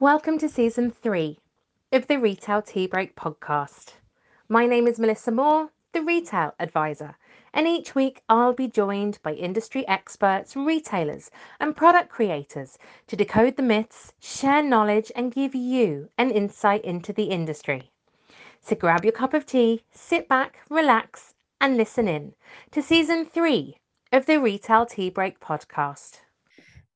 Welcome to Season 3 of the Retail Tea Break podcast. My name is Melissa Moore, the Retail Advisor, and each week I'll be joined by industry experts, retailers and product creators to decode the myths, share knowledge and give you an insight into the industry. So grab your cup of tea, sit back, relax and listen in to Season 3 of the Retail Tea Break podcast.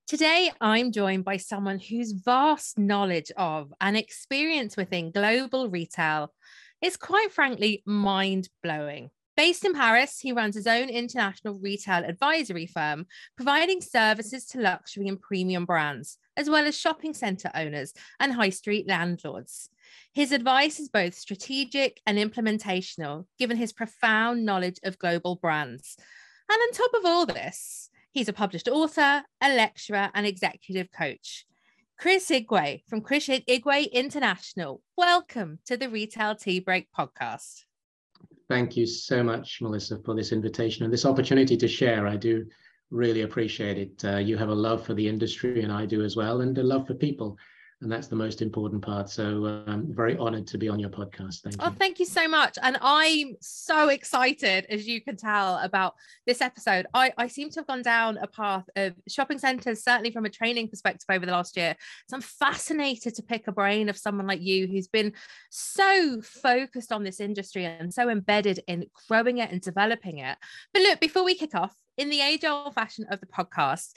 Today, I'm joined by someone whose vast knowledge of and experience within global retail is quite frankly mind-blowing. Based in Paris, he runs his own international retail advisory firm, providing services to luxury and premium brands, as well as shopping centre owners and high street landlords. His advice is both strategic and implementational, given his profound knowledge of global brands. And on top of all this, he's a published author, a lecturer, and executive coach. Chris Igwe from Chris Igwe International, welcome to the Retail Tea Break podcast. Thank you so much, Melissa, for this invitation and this opportunity to share. I do really appreciate it. You have a love for the industry, and I do as well, and a love for people. And that's the most important part. So I'm very honoured to be on your podcast. Thank you. Oh, thank you so much. And I'm so excited, as you can tell, about this episode. I seem to have gone down a path of shopping centres, certainly from a training perspective over the last year. So I'm fascinated to pick a brain of someone like you who's been so focused on this industry and so embedded in growing it and developing it. But look, before we kick off, in the age-old fashion of the podcast,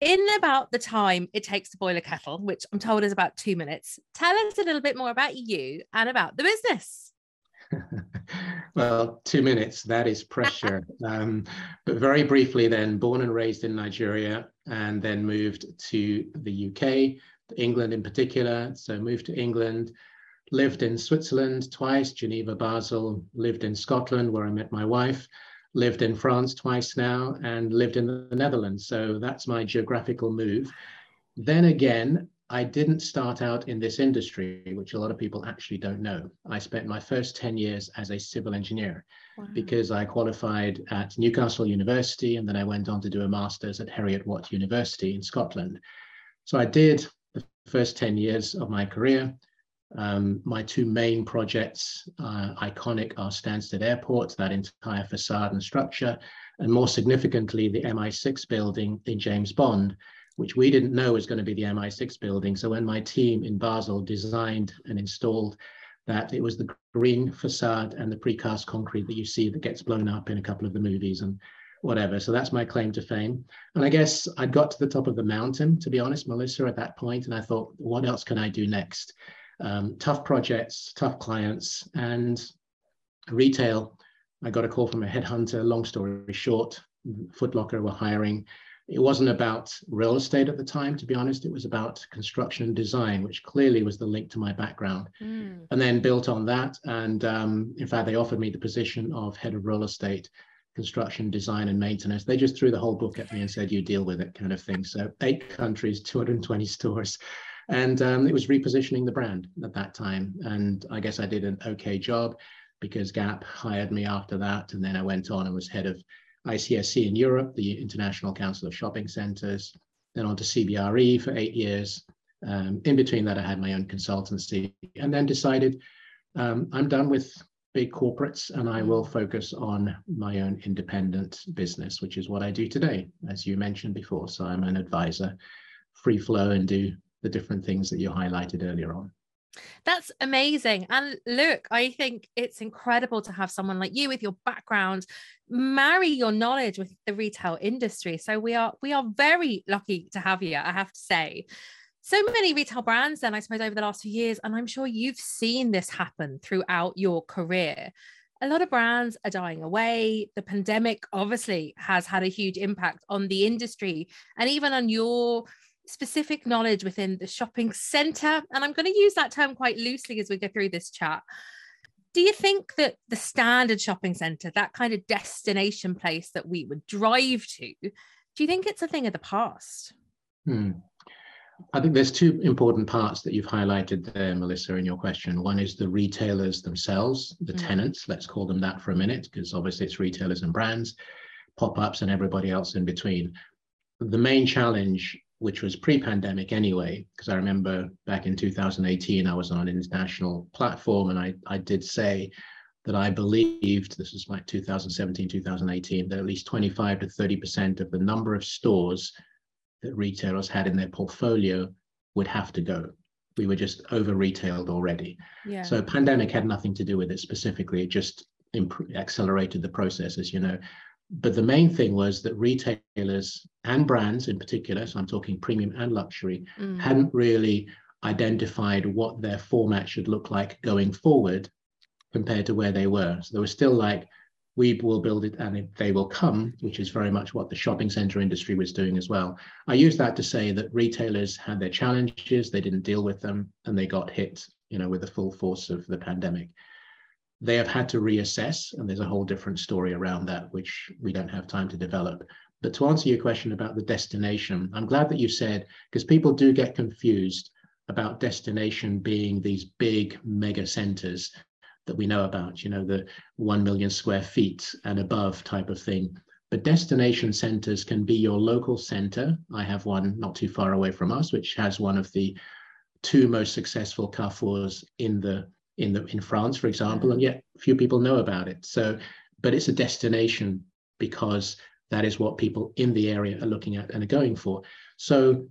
in about the time it takes to boil a kettle, which I'm told is about 2 minutes, tell us a little bit more about you and about the business. Well, 2 minutes, that is pressure. But very briefly then, born and raised in Nigeria and then moved to the UK, England in particular. So moved to England, lived in Switzerland twice, Geneva, Basel, lived in Scotland where I met my wife, lived in France twice now, and lived in the Netherlands. So that's my geographical move. Then again, I didn't start out in this industry, which a lot of people actually don't know. I spent my first 10 years as a civil engineer. Wow. Because I qualified at Newcastle University, and then I went on to do a master's at Heriot-Watt University in Scotland. So I did the first 10 years of my career. My two main projects, iconic, are Stansted Airport, that entire facade and structure, and more significantly, the MI6 building in James Bond, which we didn't know was going to be the MI6 building. So when my team in Basel designed and installed that, it was the green facade and the precast concrete that you see that gets blown up in a couple of the movies and whatever. So that's my claim to fame. And I guess I got to the top of the mountain, to be honest, Melissa, at that point, and I thought, what else can I do next? Tough projects, tough clients, and retail. I got a call from a headhunter, long story short, Footlocker were hiring. It wasn't about real estate at the time, to be honest. It was about construction and design, which clearly was the link to my background. Mm. And then built on that. And in fact, they offered me the position of head of real estate, construction, design and maintenance. They just threw the whole book at me and said, you deal with it, kind of thing. So 8 countries, 220 stores. And it was repositioning the brand at that time. And I guess I did an okay job because Gap hired me after that. And then I went on and was head of ICSC in Europe, the International Council of Shopping Centres, then on to CBRE for 8 years. In between that, I had my own consultancy and then decided I'm done with big corporates and I will focus on my own independent business, which is what I do today, as you mentioned before. So I'm an advisor, free flow, and do the different things that you highlighted earlier on. That's amazing. And look, I think it's incredible to have someone like you with your background marry your knowledge with the retail industry. So we are very lucky to have you, I have to say. So many retail brands then, I suppose, over the last few years, and I'm sure you've seen this happen throughout your career. A lot of brands are dying away. The pandemic obviously has had a huge impact on the industry and even on your specific knowledge within the shopping centre. And I'm going to use that term quite loosely as we go through this chat. Do you think that the standard shopping centre, that kind of destination place that we would drive to, do you think it's a thing of the past? I think there's two important parts that you've highlighted there, Melissa, in your question. One is the retailers themselves, the tenants, let's call them that for a minute, because obviously it's retailers and brands, pop-ups and everybody else in between. The main challenge which was pre-pandemic anyway, because I remember back in 2018, I was on an international platform and I did say that I believed, this is like 2017, 2018, that at least 25 to 30% of the number of stores that retailers had in their portfolio would have to go. We were just over-retailed already. Yeah. So pandemic had nothing to do with it specifically. It just accelerated the process, as you know. But the main thing was that retailers and brands in particular, so I'm talking premium and luxury, hadn't really identified what their format should look like going forward compared to where they were. So they were still like, we will build it and they will come, which is very much what the shopping center industry was doing as well. I use that to say that retailers had their challenges, they didn't deal with them, and they got hit, you know, with the full force of the pandemic. They have had to reassess, and there's a whole different story around that, which we don't have time to develop. But to answer your question about the destination, I'm glad that you said, because people do get confused about destination being these big mega centers that we know about, you know, the 1 million square feet and above type of thing. But destination centers can be your local center. I have one not too far away from us, which has one of the two most successful Carrefours in France, for example, and yet few people know about it. So, but it's a destination because that is what people in the area are looking at and are going for. So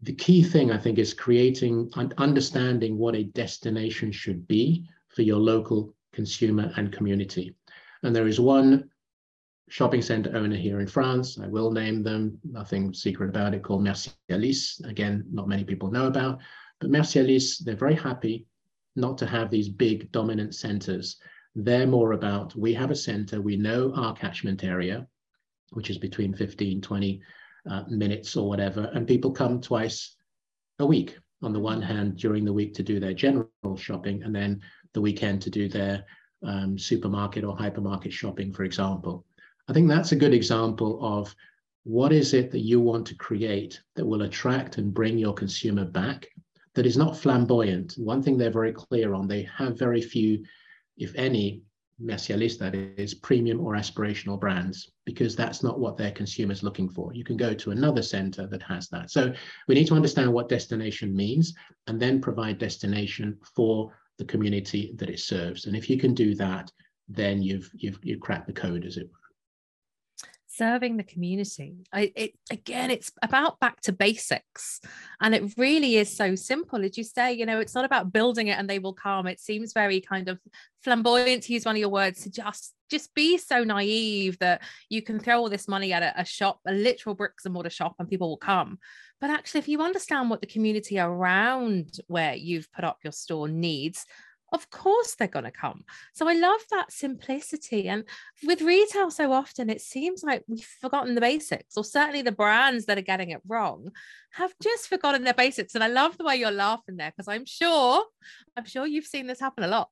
the key thing, I think, is creating and understanding what a destination should be for your local consumer and community. And there is one shopping center owner here in France, I will name them, nothing secret about it, called Mercialys. Again, not many people know about, but Mercialys, they're very happy not to have these big dominant centers. They're more about, we have a center, we know our catchment area, which is between 15, 20 minutes or whatever, and people come twice a week. On the one hand, during the week to do their general shopping, and then the weekend to do their supermarket or hypermarket shopping, for example. I think that's a good example of what is it that you want to create that will attract and bring your consumer back, that is not flamboyant. One thing they're very clear on, they have very few, if any, Mercialys, that is, premium or aspirational brands, because that's not what their consumer's looking for. You can go to another center that has that. So we need to understand what destination means and then provide destination for the community that it serves. And if you can do that, then you've cracked the code, as it were. Serving the community. It's about back to basics, and it really is so simple. As you say, you know, it's not about building it and they will come. It seems very kind of flamboyant, to use one of your words, to just be so naive that you can throw all this money at a shop, a literal bricks and mortar shop, and people will come. But actually, if you understand what the community around where you've put up your store needs, of course they're going to come. So I love that simplicity. And with retail, so often it seems like we've forgotten the basics, or certainly the brands that are getting it wrong have just forgotten their basics. And I love the way you're laughing there, because I'm sure you've seen this happen a lot.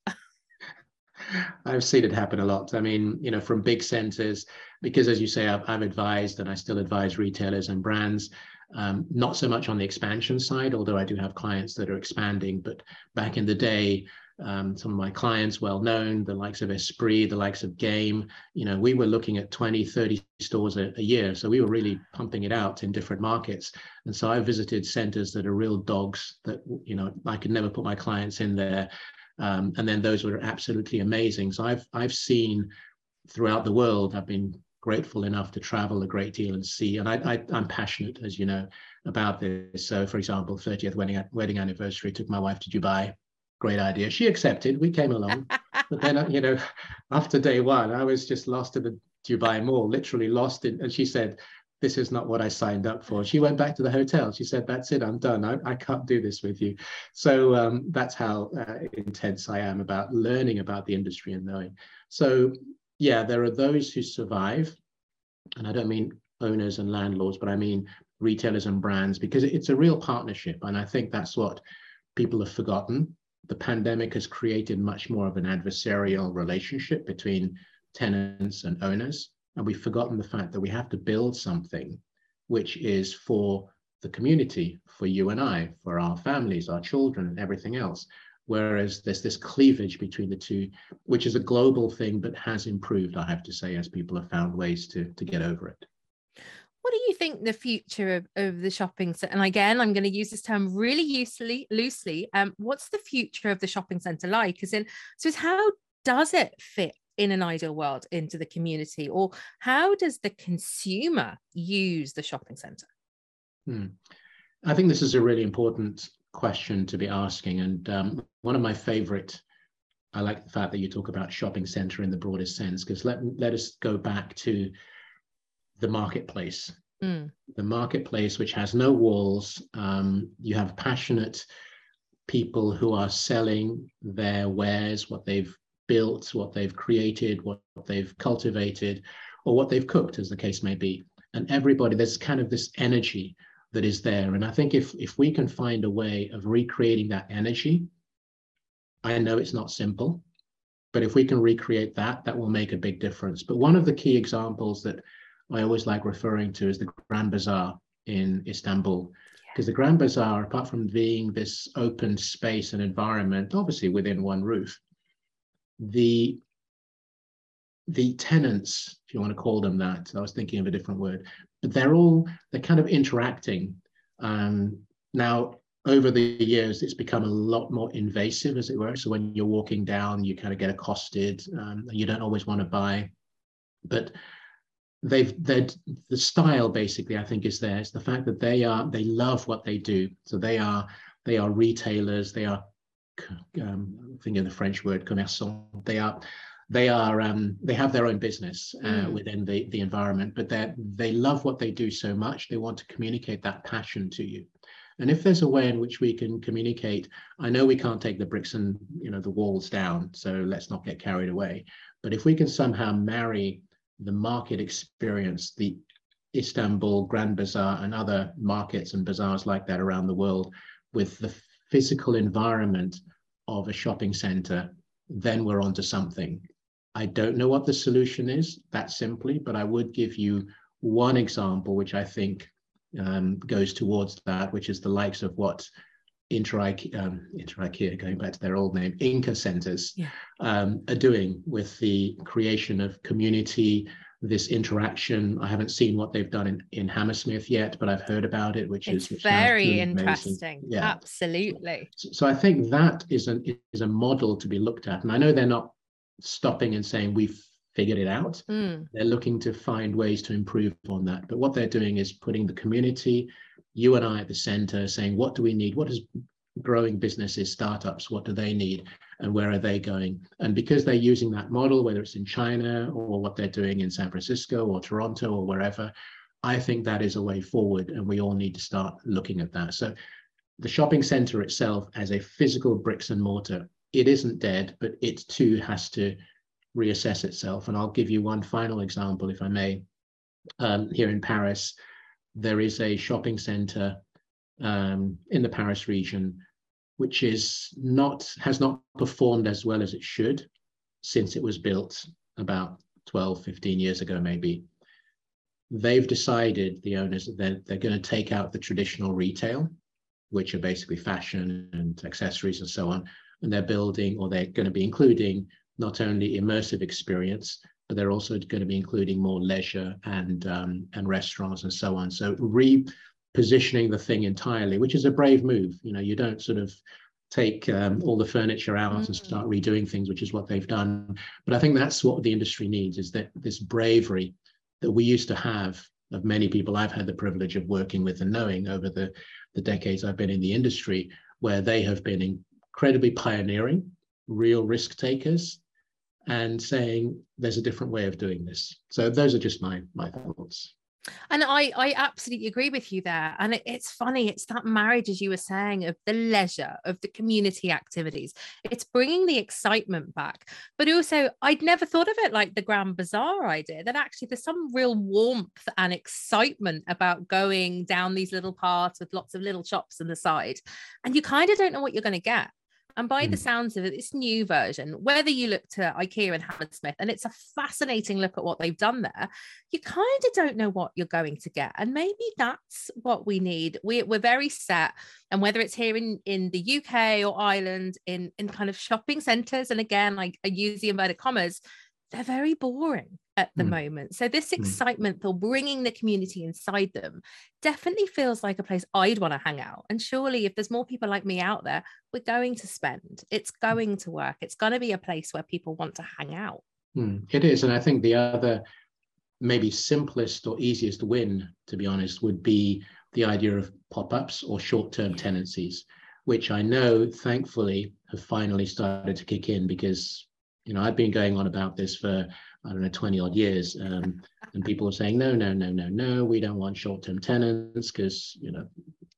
I've seen it happen a lot. I mean, you know, from big centers, because as you say, I've advised, and I still advise retailers and brands, not so much on the expansion side, although I do have clients that are expanding. But back in the day, some of my clients, well known, the likes of Esprit, the likes of Game, you know, we were looking at 20, 30 stores a year. So we were really pumping it out in different markets. And so I visited centers that are real dogs that, you know, I could never put my clients in there. And then those were absolutely amazing. So I've seen throughout the world, I've been grateful enough to travel a great deal and see, and I'm passionate, as you know, about this. So for example, 30th wedding anniversary, took my wife to Dubai. Great idea. She accepted. We came along. But then, you know, after day one, I was just lost in the Dubai Mall, literally lost in. And she said, this is not what I signed up for. She went back to the hotel. She said, that's it. I'm done. I can't do this with you. So that's how intense I am about learning about the industry and knowing. So, yeah, there are those who survive. And I don't mean owners and landlords, but I mean retailers and brands, because it's a real partnership. And I think that's what people have forgotten. The pandemic has created much more of an adversarial relationship between tenants and owners. And we've forgotten the fact that we have to build something which is for the community, for you and I, for our families, our children, and everything else. Whereas there's this cleavage between the two, which is a global thing, but has improved, I have to say, as people have found ways to get over it. What do you think the future of the shopping centre? And again, I'm going to use this term really loosely. What's the future of the shopping centre like? As in, so how does it fit in an ideal world into the community, or how does the consumer use the shopping centre? I think this is a really important question to be asking. And one of my favourite, I like the fact that you talk about shopping centre in the broadest sense, because let us go back to the marketplace. The marketplace, which has no walls. You have passionate people who are selling their wares, what they've built, what they've created, what they've cultivated, or what they've cooked, as the case may be. And everybody, there's kind of this energy that is there. And I think if we can find a way of recreating that energy, I know it's not simple, but if we can recreate that, that will make a big difference. But one of the key examples that I always like referring to is the Grand Bazaar in Istanbul, because the Grand Bazaar, apart from being this open space and environment, obviously within one roof, the tenants, if you want to call them that, I was thinking of a different word, but they're kind of interacting. Now, over the years, it's become a lot more invasive, as it were. So when you're walking down, you kind of get accosted, and you don't always want to buy, but the style basically, I think, is there. It's the fact that they love what they do. So they are retailers. They are, I'm thinking of the French word, commerçant. They have their own business within the environment, but they love what they do so much. They want to communicate that passion to you. And if there's a way in which we can communicate, I know we can't take the bricks and the walls down, so let's not get carried away. But if we can somehow marry the market experience, the Istanbul Grand Bazaar and other markets and bazaars like that around the world, with the physical environment of a shopping center, then we're onto something. I don't know what the solution is that simply, but I would give you one example, which I think goes towards that, which is the likes of what inter-Ikea, going back to their old name, Ingka Centres, are doing with the creation of community, this interaction. I haven't seen what they've done in Hammersmith yet, but I've heard about it, which very interesting. Yeah. Absolutely. So I think that is a model to be looked at. And I know they're not stopping and saying we've figured it out. They're looking to find ways to improve on that. But what they're doing is putting the community, you and I, at the center, saying, what do we need? What is growing businesses, startups, what do they need? And where are they going? And because they're using that model, whether it's in China or what they're doing in San Francisco or Toronto or wherever, I think that is a way forward. And we all need to start looking at that. So the shopping center itself as a physical bricks and mortar, it isn't dead, but it too has to reassess itself. And I'll give you one final example, if I may. Here in Paris, there is a shopping center in the Paris region, which has not performed as well as it should since it was built about 12, 15 years ago, maybe. They've decided, the owners, that they're going to take out the traditional retail, which are basically fashion and accessories and so on. And they're building, or they're going to be including, not only immersive experience, but they're also going to be including more leisure and restaurants and so on. So repositioning the thing entirely, which is a brave move. You don't sort of take all the furniture out and start redoing things, which is what they've done. But I think that's what the industry needs, is that this bravery that we used to have, of many people I've had the privilege of working with and knowing over the decades I've been in the industry, where they have been incredibly pioneering, real risk takers, and saying there's a different way of doing this. So those are just my thoughts. And I absolutely agree with you there. And it's funny, it's that marriage, as you were saying, of the leisure, of the community activities. It's bringing the excitement back. But also, I'd never thought of it like the Grand Bazaar idea, that actually there's some real warmth and excitement about going down these little paths with lots of little shops on the side. And you kind of don't know what you're going to get. And by the sounds of it, this new version, whether you look to IKEA and Hammersmith, and it's a fascinating look at what they've done there, you kind of don't know what you're going to get. And maybe that's what we need. We're very set. And whether it's here in the UK or Ireland, in kind of shopping centres, and again, like I use the inverted commas, they're very boring. at the moment. So this excitement for bringing the community inside them definitely feels like a place I'd want to hang out. And surely if there's more people like me out there, we're going to spend, it's going to work. It's going to be a place where people want to hang out. It is. And I think the other maybe simplest or easiest win, to be honest, would be the idea of pop-ups or short-term tenancies, which I know, thankfully, have finally started to kick in because, you know, I've been going on about this for, I don't know, 20-odd years. And people are saying, no, we don't want short-term tenants because, you know,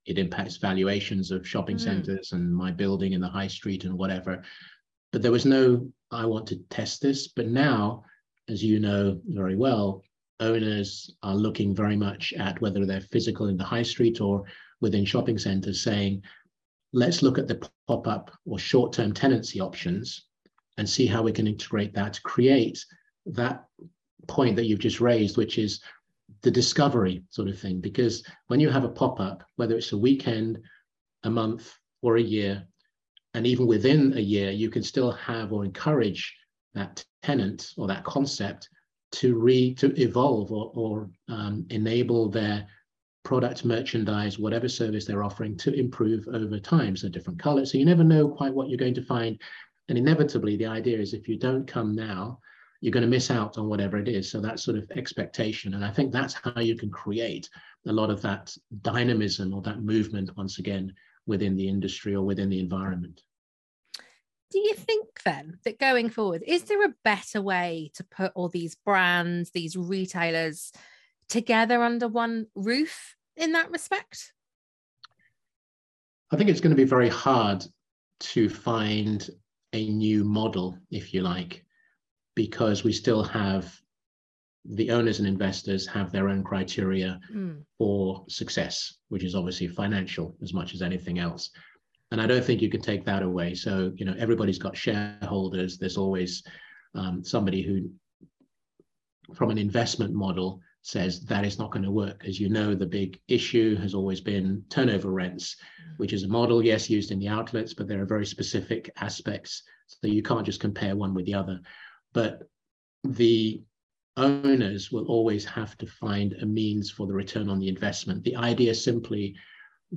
it impacts valuations of shopping centres and my building and the high street and whatever. But there was no, I want to test this. But now, as you know very well, owners are looking very much at whether they're physical in the high street or within shopping centres, saying, let's look at the pop-up or short-term tenancy options and see how we can integrate that to create that point that you've just raised, which is the discovery sort of thing. Because when you have a pop-up, whether it's a weekend, a month, or a year, and even within a year, you can still have or encourage that tenant or that concept to evolve or enable their product, merchandise, whatever service they're offering, to improve over time. So different colors. So you never know quite what you're going to find. And inevitably, the idea is if you don't come now, you're going to miss out on whatever it is. So that sort of expectation. And I think that's how you can create a lot of that dynamism or that movement, once again, within the industry or within the environment. Do you think then that going forward, is there a better way to put all these brands, these retailers together under one roof in that respect? I think it's going to be very hard to find a new model, if you like, because we still have the owners and investors have their own criteria for success, which is obviously financial as much as anything else. And I don't think you can take that away. So, you know, everybody's got shareholders. There's always somebody who, from an investment model, says that is not going to work. As you know, the big issue has always been turnover rents, which is a model, yes, used in the outlets, but there are very specific aspects. So you can't just compare one with the other. But the owners will always have to find a means for the return on the investment. The idea simply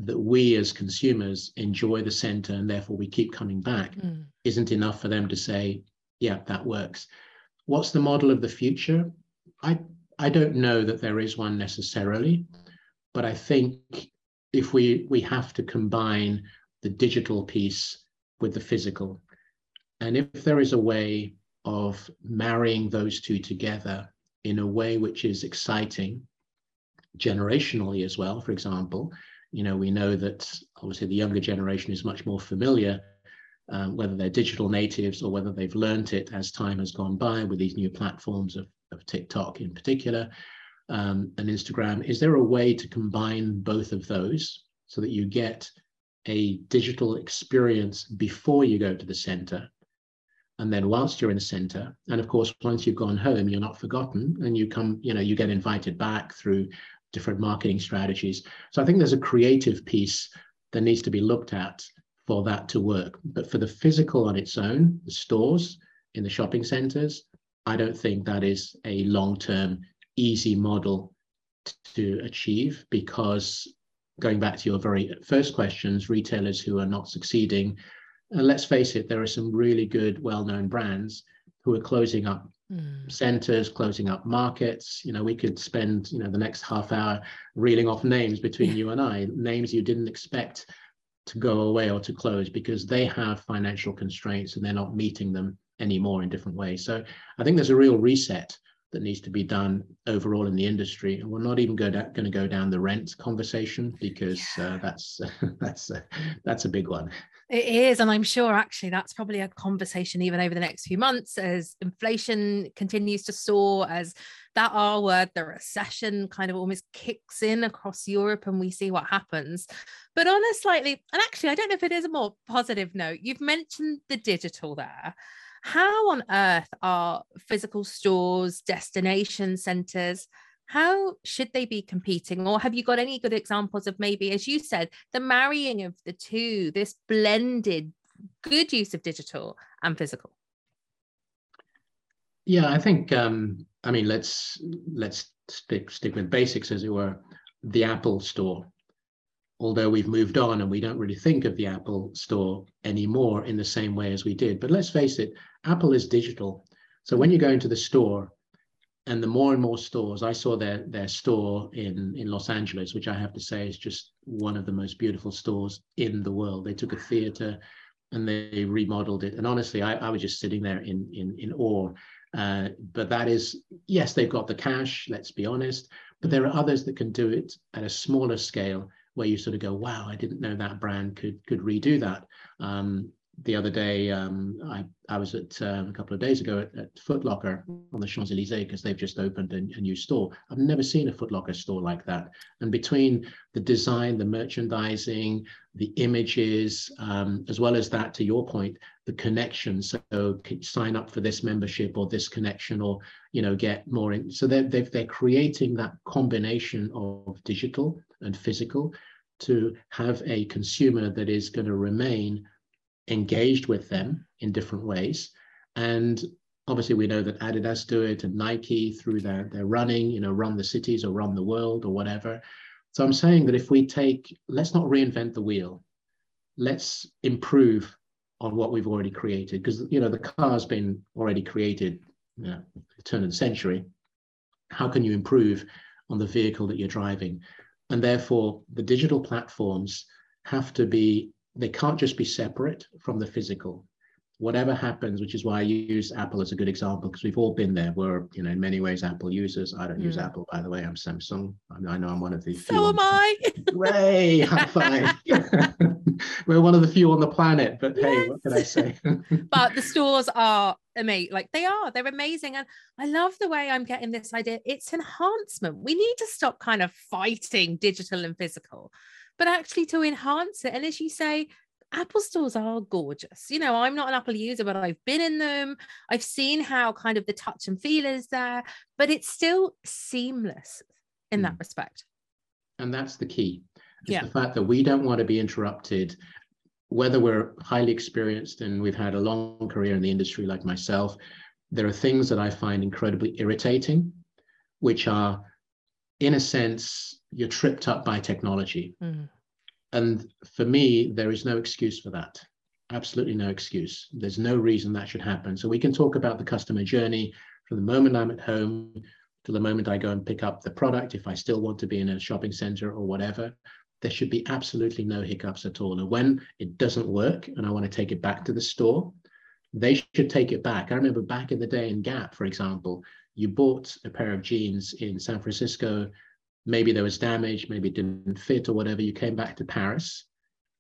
that we as consumers enjoy the center and therefore we keep coming back isn't enough for them to say, yeah, that works. What's the model of the future? I don't know that there is one necessarily, but I think if we have to combine the digital piece with the physical. And if there is a way of marrying those two together in a way which is exciting generationally as well, for example, you know, we know that obviously the younger generation is much more familiar, whether they're digital natives or whether they've learnt it as time has gone by with these new platforms of TikTok in particular, and Instagram. Is there a way to combine both of those so that you get a digital experience before you go to the center? And then whilst you're in the center, and of course, once you've gone home, you're not forgotten and you come, you know, you get invited back through different marketing strategies. So I think there's a creative piece that needs to be looked at for that to work. But for the physical on its own, the stores in the shopping centers, I don't think that is a long-term easy model to achieve, because going back to your very first questions, retailers who are not succeeding, and let's face it, there are some really good, well-known brands who are closing up centers, closing up markets. You know, we could spend, you know, the next half hour reeling off names between you and I, names you didn't expect to go away or to close because they have financial constraints and they're not meeting them anymore in different ways. So I think there's a real reset that needs to be done overall in the industry, and we're not even going to go down the rent conversation because that's a big one. It is, and I'm sure actually that's probably a conversation even over the next few months as inflation continues to soar, as that R word, the recession, kind of almost kicks in across Europe and we see what happens. But on a slightly, and actually I don't know if it is a more positive note, you've mentioned the digital there. How on earth are physical stores, destination centres, how should they be competing? Or have you got any good examples of maybe, as you said, the marrying of the two, this blended good use of digital and physical? Yeah, I think I mean, let's stick with basics, as it were. The Apple store, although we've moved on and we don't really think of the Apple store anymore in the same way as we did. But let's face it, Apple is digital. So when you go into the store, and the more and more stores, I saw their store in Los Angeles, which I have to say is just one of the most beautiful stores in the world. They took a theater and they remodeled it. And honestly, I was just sitting there in awe. But that is, yes, they've got the cash, let's be honest, but there are others that can do it at a smaller scale where you sort of go, wow, I didn't know that brand could redo that. The other day, I was at a couple of days ago at Footlocker on the Champs-Elysees because they've just opened a new store. I've never seen a Footlocker store like that. And between the design, the merchandising, the images, as well as that, to your point, the connection. So sign up for this membership or this connection, or get more in. So they're creating that combination of digital and physical to have a consumer that is going to remain engaged with them in different ways. And obviously we know that Adidas do it, and Nike through their running, run the cities or run the world or whatever. So I'm saying that if we let's not reinvent the wheel, let's improve on what we've already created, because the car's been already created, the turn of the century. How can you improve on the vehicle that you're driving? And therefore the digital platforms they can't just be separate from the physical. Whatever happens, which is why I use Apple as a good example, because we've all been there. We're, in many ways, Apple users. I don't use Apple, by the way. I'm Samsung. I know I'm one of the few. So am I. Hooray, high five. We're one of the few on the planet, but yes. Hey, what can I say? But the stores are amazing. They're amazing. And I love the way I'm getting this idea. It's enhancement. We need to stop kind of fighting digital and physical, but actually to enhance it. And as you say, Apple stores are gorgeous. I'm not an Apple user, but I've been in them. I've seen how kind of the touch and feel is there, but it's still seamless in that respect. And that's the key. The fact that we don't want to be interrupted, whether we're highly experienced and we've had a long career in the industry like myself. There are things that I find incredibly irritating, which are, in a sense, you're tripped up by technology. And for me, there is no excuse for that. Absolutely no excuse. There's no reason that should happen. So we can talk about the customer journey from the moment I'm at home to the moment I go and pick up the product, if I still want to be in a shopping center or whatever. There should be absolutely no hiccups at all. And when it doesn't work and I want to take it back to the store, they should take it back. I remember back in the day in Gap, for example, you bought a pair of jeans in San Francisco. Maybe there was damage, maybe it didn't fit or whatever. You came back to Paris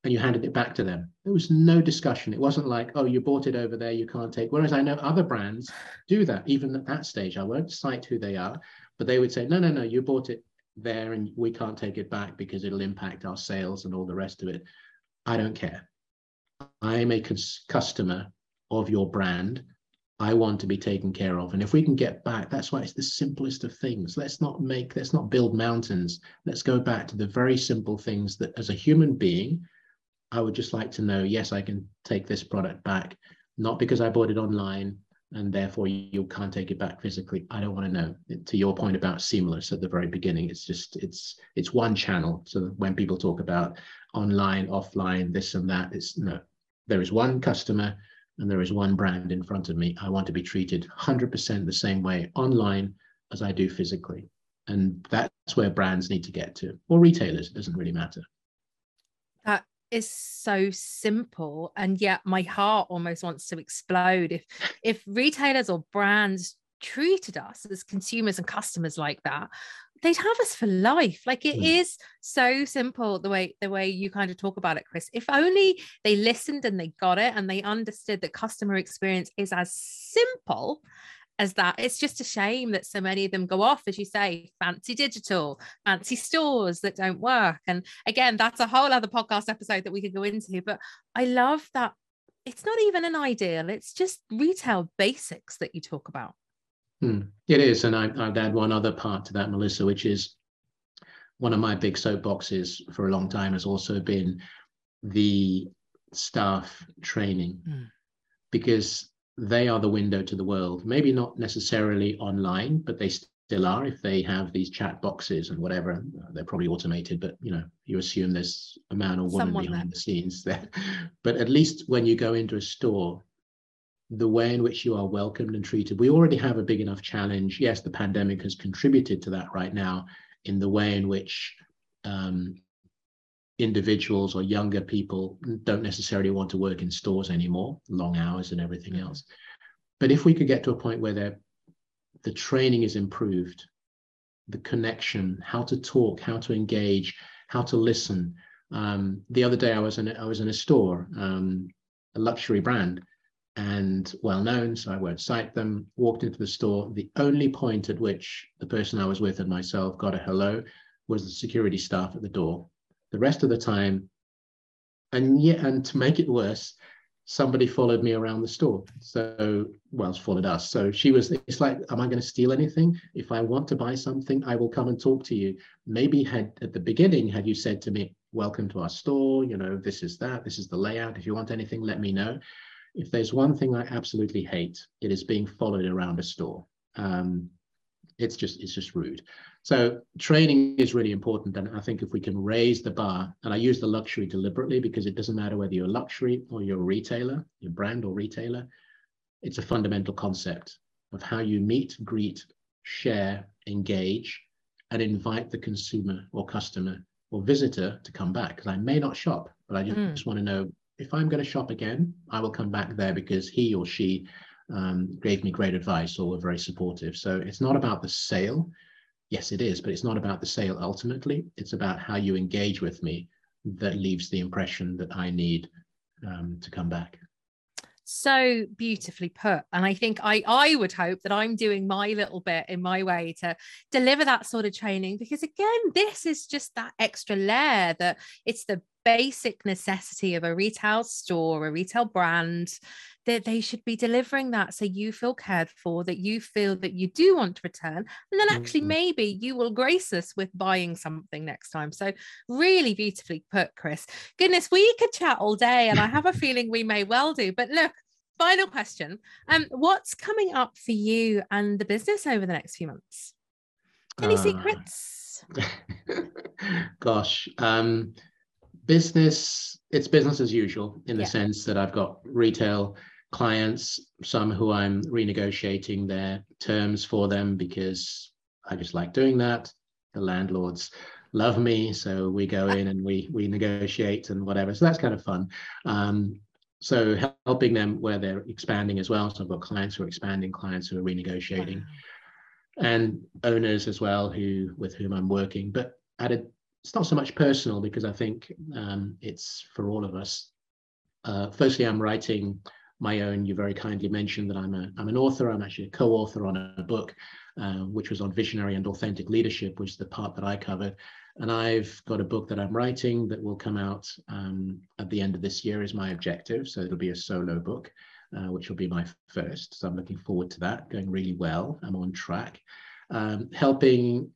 and you handed it back to them. There was no discussion. It wasn't like, oh, you bought it over there, you can't take. Whereas I know other brands do that, even at that stage. I won't cite who they are, but they would say, no, you bought it there and we can't take it back because it'll impact our sales and all the rest of it. I don't care. I am a customer of your brand. I want to be taken care of. And if we can get back, that's why it's the simplest of things. Let's not build mountains. Let's go back to the very simple things that, as a human being, I would just like to know, yes, I can take this product back, not because I bought it online and therefore you can't take it back physically. I don't want to know. To your point about seamless at the very beginning, it's just, it's one channel. So when people talk about online, offline, this and that, there is one customer. And there is one brand in front of me. I want to be treated 100% the same way online as I do physically. And that's where brands need to get to, or retailers. It doesn't really matter. That is so simple. And yet my heart almost wants to explode. If retailers or brands treated us as consumers and customers like that, they'd have us for life. It is so simple the way you kind of talk about it, Chris. If only they listened and they got it and they understood that customer experience is as simple as that. It's just a shame that so many of them go off, as you say, fancy digital, fancy stores that don't work. And again, that's a whole other podcast episode that we could go into, but I love that it's not even an ideal. It's just retail basics that you talk about. It is. And I'd add one other part to that, Melissa, which is one of my big soapboxes for a long time has also been the staff training, because they are the window to the world. Maybe not necessarily online, but they still are if they have these chat boxes and whatever. They're probably automated, but you know, you assume there's a man or woman behind the scenes there. But at least when you go into a store, the way in which you are welcomed and treated, we already have a big enough challenge. Yes, the pandemic has contributed to that right now in the way in which individuals or younger people don't necessarily want to work in stores anymore, long hours and everything else. But if we could get to a point where the training is improved, the connection, how to talk, how to engage, how to listen. The other day I was in a store, a luxury brand, and well known, so I won't cite them, walked into the store. The only point at which the person I was with and myself got a hello was the security staff at the door. The rest of the time, and to make it worse, somebody followed me around the store. So, well, followed us. So she was, it's like, am I going to steal anything? If I want to buy something, I will come and talk to you. Maybe at the beginning, had you said to me, welcome to our store, you know, this is that, this is the layout. If you want anything, let me know. If there's one thing I absolutely hate, it is being followed around a store. It's just rude. So training is really important. And I think if we can raise the bar, and I use the luxury deliberately because it doesn't matter whether you're luxury or you're a retailer, your brand or retailer, it's a fundamental concept of how you meet, greet, share, engage, and invite the consumer or customer or visitor to come back. Because I may not shop, but I just want to know, if I'm going to shop again, I will come back there because he or she gave me great advice or were very supportive. So it's not about the sale. Yes, it is, but it's not about the sale ultimately. It's about how you engage with me that leaves the impression that I need to come back. So beautifully put. And I think I would hope that I'm doing my little bit in my way to deliver that sort of training, because again, this is just that extra layer that it's the basic necessity of a retail store, a retail brand, that they should be delivering that so you feel cared for, that you feel that you do want to return. And then actually maybe you will grace us with buying something next time. So really beautifully put, Chris. Goodness, we could chat all day and I have a feeling we may well do. But look, final question. What's coming up for you and the business over the next few months? Any secrets? Gosh. Business, it's business as usual in the sense that I've got retail clients, some who I'm renegotiating their terms for them because I just like doing that. The landlords love me, so we go in and we negotiate and whatever. So that's kind of fun. So helping them where they're expanding as well. So I've got clients who are expanding, clients who are renegotiating, and owners as well with whom I'm working. But it's not so much personal because I think it's for all of us. Firstly, I'm writing my own. You very kindly mentioned that I'm an author. I'm actually a co-author on a book, which was on visionary and authentic leadership, which is the part that I covered. And I've got a book that I'm writing that will come out at the end of this year is my objective. So it'll be a solo book, which will be my first. So I'm looking forward to that, going really well. I'm on track. Helping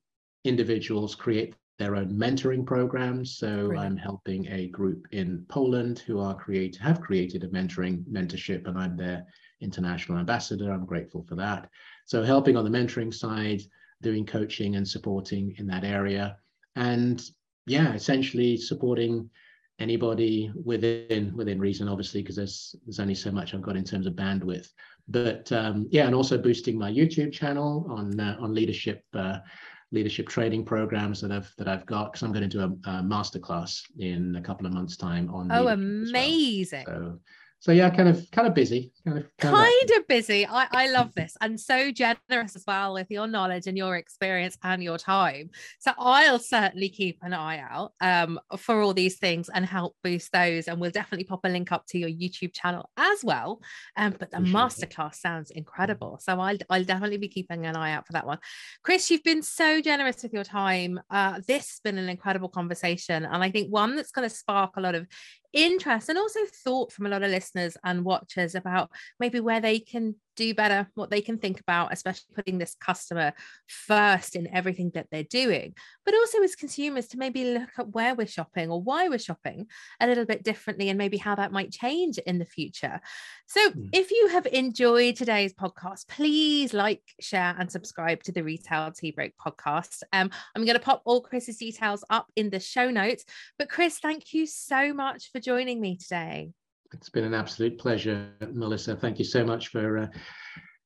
individuals create their own mentoring programs. So brilliant. I'm helping a group in Poland who have created a mentorship, and I'm their international ambassador. I'm grateful for that. So helping on the mentoring side, doing coaching and supporting in that area. And yeah, essentially supporting anybody within reason, obviously, because there's only so much I've got in terms of bandwidth. But yeah, and also boosting my YouTube channel on leadership training programs that I've got, because I'm going to do a masterclass in a couple of months' time on. Oh, amazing! Well. So yeah, kind of busy. Kind of busy. I love this, and so generous as well with your knowledge and your experience and your time. So I'll certainly keep an eye out for all these things and help boost those. And we'll definitely pop a link up to your YouTube channel as well. But the masterclass sounds incredible. So I'll definitely be keeping an eye out for that one. Chris, you've been so generous with your time. This has been an incredible conversation. And I think one that's going to spark a lot of interest and also thought from a lot of listeners and watchers about maybe where they can do better, what they can think about, especially putting this customer first in everything that they're doing, but also as consumers to maybe look at where we're shopping or why we're shopping a little bit differently and maybe how that might change in the future. So if you have enjoyed today's podcast, please like, share and subscribe to the Retail Tea Break podcast. I'm going to pop all Chris's details up in the show notes, but Chris, thank you so much for joining me today. It's been an absolute pleasure, Melissa. Thank you so much for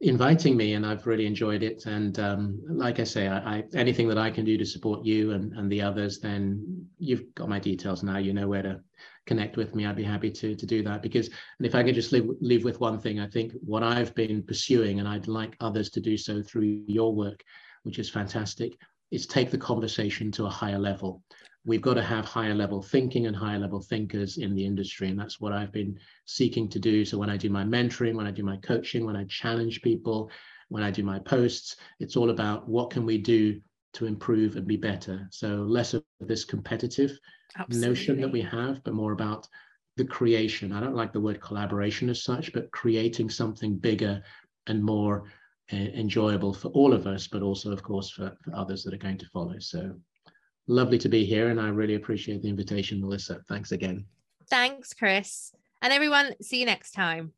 inviting me, and I've really enjoyed it. And like I say, I anything that I can do to support you and the others, then you've got my details now. You know where to connect with me. I'd be happy to do that, because, and if I could just leave with one thing, I think what I've been pursuing, and I'd like others to do so through your work, which is fantastic, is take the conversation to a higher level. We've got to have higher level thinking and higher level thinkers in the industry. And that's what I've been seeking to do. So when I do my mentoring, when I do my coaching, when I challenge people, when I do my posts, it's all about what can we do to improve and be better. So less of this competitive notion that we have, but more about the creation. I don't like the word collaboration as such, but creating something bigger and more enjoyable for all of us, but also, of course, for others that are going to follow. So lovely to be here, and I really appreciate the invitation, Melissa. Thanks again. Thanks, Chris. And everyone, see you next time.